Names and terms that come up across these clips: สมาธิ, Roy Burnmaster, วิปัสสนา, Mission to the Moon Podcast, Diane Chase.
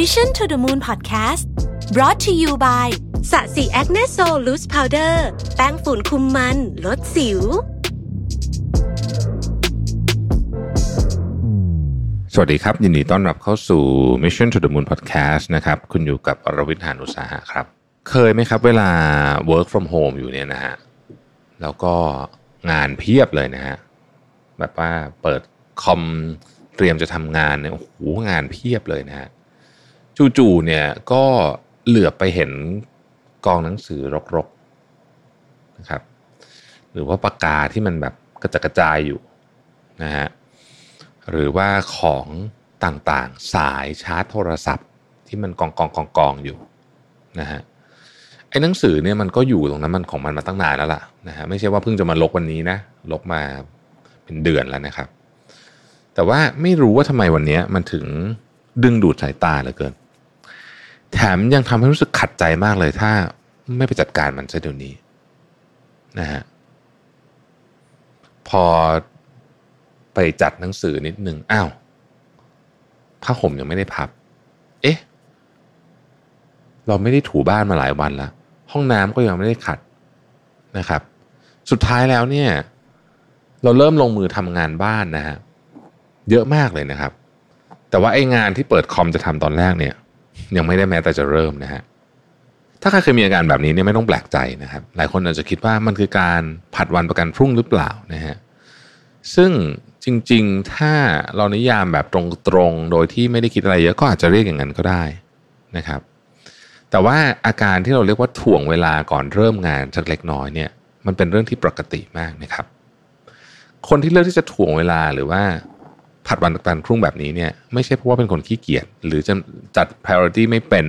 Mission to the Moon Podcast brought to you by สะสีแอคเนสโซลลูสพาวเดอร์แป้งฝุ่นคุมมันลดสิวสวัสดีครับยินดีต้อนรับเข้าสู่ Mission to the Moon Podcast นะครับคุณอยู่กับอรวิทย์ หาญอุตสาหะครับเคยไหมครับเวลา work from home อยู่เนี่ยนะฮะแล้วก็งานเพียบเลยนะฮะแบบว่าเปิดคอมเตรียมจะทำงานเนี่ยโอ้โหงานเพียบเลยนะฮะจู่ๆเนี่ยก็เหลือบไปเห็นกองหนังสือรกๆนะครับหรือว่าปากกาที่มันแบบกระจัดกระจายอยู่นะฮะหรือว่าของต่างๆสายชาร์จโทรศัพท์ที่มันกองอยู่นะฮะไอ้หนังสือเนี่ยมันก็อยู่ตรงนั้นมันของมันมาตั้งนานแล้วล่ะนะฮะไม่ใช่ว่าเพิ่งจะมาลบวันนี้นะลบมาเป็นเดือนแล้วนะครับแต่ว่าไม่รู้ว่าทำไมวันนี้มันถึงดึงดูดสายตาเหลือเกินแถมยังทำให้รู้สึกขัดใจมากเลยถ้าไม่ไปจัดการมันซะเดี๋ยวนี้นะฮะพอไปจัดหนังสือนิดนึงอ้าวผ้าห่มยังไม่ได้พับเอ๊ะเราไม่ได้ถูบ้านมาหลายวันแล้วห้องน้ำก็ยังไม่ได้ขัดนะครับสุดท้ายแล้วเนี่ยเราเริ่มลงมือทำงานบ้านนะฮะเยอะมากเลยนะครับแต่ว่าไอ้งานที่เปิดคอมจะทำตอนแรกเนี่ยยังไม่ได้แม้แต่จะเริ่มนะฮะถ้าใครเคยมีอาการแบบนี้เนี่ยไม่ต้องแปลกใจนะครับหลายคนอาจจะคิดว่ามันคือการผัดวันประกันพรุ่งหรือเปล่านะฮะซึ่งจริงๆถ้าเรานิยามแบบตรงๆโดยที่ไม่ได้คิดอะไรเยอะก็อาจจะเรียกอย่างนั้นก็ได้นะครับแต่ว่าอาการที่เราเรียกว่าถ่วงเวลาก่อนเริ่มงานสักเล็กน้อยเนี่ยมันเป็นเรื่องที่ปกติมากนะครับคนที่เลือกที่จะถ่วงเวลาหรือว่าผัดวันประกันพรุ่งแบบนี้เนี่ยไม่ใช่เพราะว่าเป็นคนขี้เกียจหรือจะจัด priority ไม่เป็น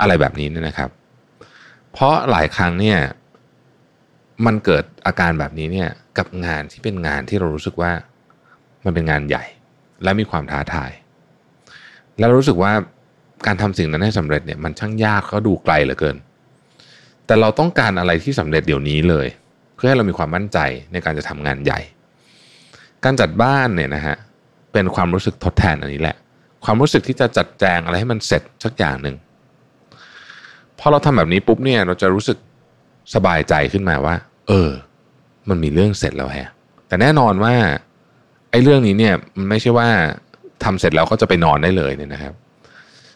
อะไรแบบนี้นะครับเพราะหลายครั้งเนี่ยมันเกิดอาการแบบนี้เนี่ยกับงานที่เป็นงานที่เรารู้สึกว่ามันเป็นงานใหญ่และมีความท้าทายและรู้สึกว่าการทำสิ่งนั้นให้สำเร็จเนี่ยมันช่างยากก็ดูไกลเหลือเกินแต่เราต้องการอะไรที่สำเร็จเดี๋ยวนี้เลยเพื่อให้เรามีความมั่นใจในการจะทำงานใหญ่การจัดบ้านเนี่ยนะฮะเป็นความรู้สึกทดแทนอันนี้แหละความรู้สึกที่จะจัดแจงอะไรให้มันเสร็จสักอย่างนึงพอเราทำแบบนี้ปุ๊บเนี่ยเราจะรู้สึกสบายใจขึ้นมาว่ามันมีเรื่องเสร็จแล้วฮะแต่แน่นอนว่าไอ้เรื่องนี้เนี่ยมันไม่ใช่ว่าทำเสร็จแล้วก็จะไปนอนได้เลยเนี่ยนะครับ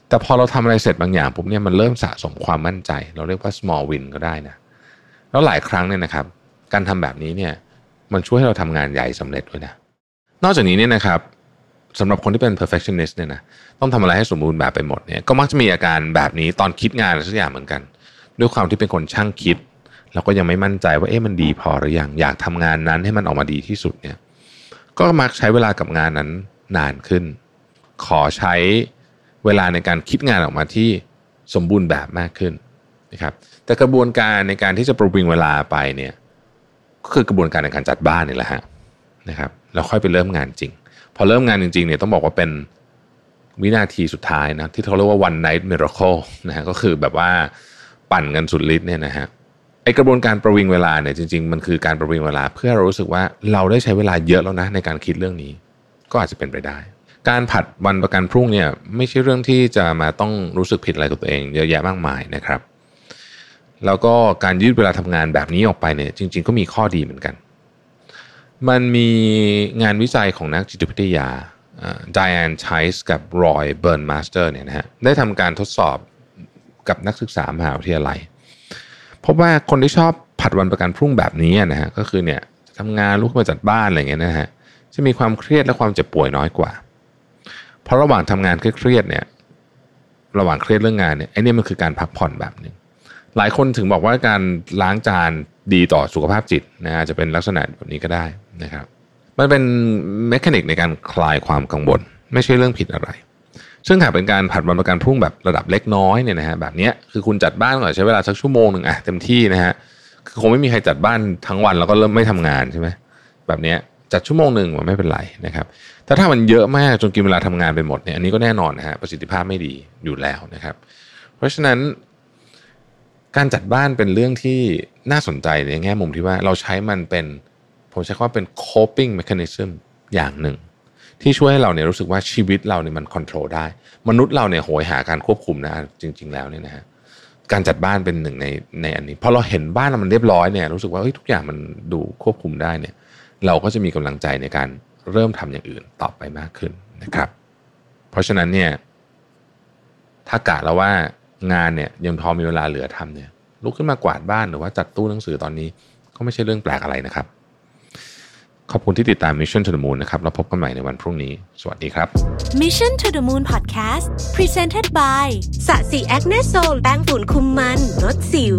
แต่พอเราทำอะไรเสร็จบางอย่างปุ๊บเนี่ยมันเริ่มสะสมความมั่นใจเราเรียกว่า small win ก็ได้นะแล้วหลายครั้งเนี่ยนะครับการทำแบบนี้เนี่ยมันช่วยให้เราทำงานใหญ่สำเร็จด้วยนะนอกจากนี้เนี่ยนะครับสำหรับคนที่เป็น perfectionist เนี่ยนะต้องทำอะไรให้สมบูรณ์แบบไปหมดเนี่ยก็มักจะมีอาการแบบนี้ตอนคิดงานอะไรสักอย่างเหมือนกันด้วยความที่เป็นคนช่างคิดแล้วก็ยังไม่มั่นใจว่ามันดีพอหรือยังอยากทำงานนั้นให้มันออกมาดีที่สุดเนี่ยก็มักใช้เวลากับงานนั้นนานขึ้นขอใช้เวลาในการคิดงานออกมาที่สมบูรณ์แบบมากขึ้นนะครับแต่กระบวนการในการที่จะประวิงเวลาไปเนี่ยก็คือกระบวนการในการจัดบ้านนี่แหละฮะนะครับแล้วค่อยไปเริ่มงานจริงพอเริ่มงานจริงๆเนี่ยต้องบอกว่าเป็นวินาทีสุดท้ายนะที่เขาเรียกว่า one night miracle นะฮะก็คือแบบว่าปั่นกันสุดฤทธิ์เนี่ยนะฮะไอกระบวนการประวิงเวลาเนี่ยจริงๆมันคือการประวิงเวลาเพื่อเรารู้สึกว่าเราได้ใช้เวลาเยอะแล้วนะในการคิดเรื่องนี้ก็อาจจะเป็นไปได้การผัดวันประกันพรุ่งเนี่ยไม่ใช่เรื่องที่จะมาต้องรู้สึกผิดอะไรกับตัวเองเยอะแยะมากมายนะครับแล้วก็การยืดเวลาทำงานแบบนี้ออกไปเนี่ยจริงๆก็มีข้อดีเหมือนกันมันมีงานวิจัยของนักจิตวิทยาDiane Chase กับ Roy Burnmaster เนี่ยนะฮะได้ทำการทดสอบกับนักศึกษามหาวิทยาลัยพบว่าคนที่ชอบผัดวันประกันพรุ่งแบบนี้นะฮะก็คือเนี่ยทำงานลุกมาจัดบ้านอะไรเงี้ยนะฮะจะมีความเครียดและความเจ็บป่วยน้อยกว่าเพราะระหว่างทำงานเครียดเนี่ยระหว่างเครียดเรื่องงานเนี่ยไอ้นี่มันคือการพักผ่อนแบบนึงหลายคนถึงบอกว่าการล้างจานดีต่อสุขภาพจิตนะฮะจะเป็นลักษณะแบบนี้ก็ได้นะครับมันเป็นเมคานิกในการคลายความกังวลไม่ใช่เรื่องผิดอะไรซึ่งหากเป็นการผัดวันประกันพรุ่งแบบระดับเล็กน้อยเนี่ยนะฮะแบบนี้คือคุณจัดบ้านก่อนใช้เวลาสักชั่วโมงนึงอะเต็มที่นะฮะคือคงไม่มีใครจัดบ้านทั้งวันแล้วก็เริ่มไม่ทำงานใช่ไหมแบบนี้จัดชั่วโมงนึงมันไม่เป็นไรนะครับแต่ถ้ามันเยอะมากจนกินเวลาทำงานไปหมดเนี่ยอันนี้ก็แน่นอนนะฮะประสิทธิภาพไม่ดีอยู่แล้วนะครับเพราะฉะนั้นการจัดบ้านเป็นเรื่องที่น่าสนใจในแง่มุมที่ว่าเราใช้มันเป็นผมใช้คำว่าเป็น coping mechanism อย่างหนึ่ง ที่ช่วยให้เราเนี่ยรู้สึกว่าชีวิตเราเนี่ยมันควบคุมได้มนุษย์เราเนี่ยโหยหาการควบคุมนะจริงๆแล้วเนี่ยนะฮะการจัดบ้านเป็นหนึ่งในอันนี้พอเราเห็นบ้านมันเรียบร้อยเนี่ยรู้สึกว่าเฮ้ยทุกอย่างมันดูควบคุมได้เนี่ยเราก็จะมีกำลังใจในการเริ่มทำอย่างอื่นต่อไปมากขึ้นนะครับเพราะฉะนั้นเนี่ยถ้ากะแล้วว่างานเนี่ยยังพอมีเวลาเหลือทำเนี่ยลุกขึ้นมากวาดบ้านหรือว่าจัดตู้หนังสือตอนนี้ก็ไม่ใช่เรื่องแปลกอะไรนะครับขอบคุณที่ติดตาม Mission to the Moon นะครับแล้วพบกันใหม่ในวันพรุ่งนี้สวัสดีครับ Mission to the Moon Podcast Presented by สะสีแอคเนโซลแป้งฝุ่นคุมมันลดสิว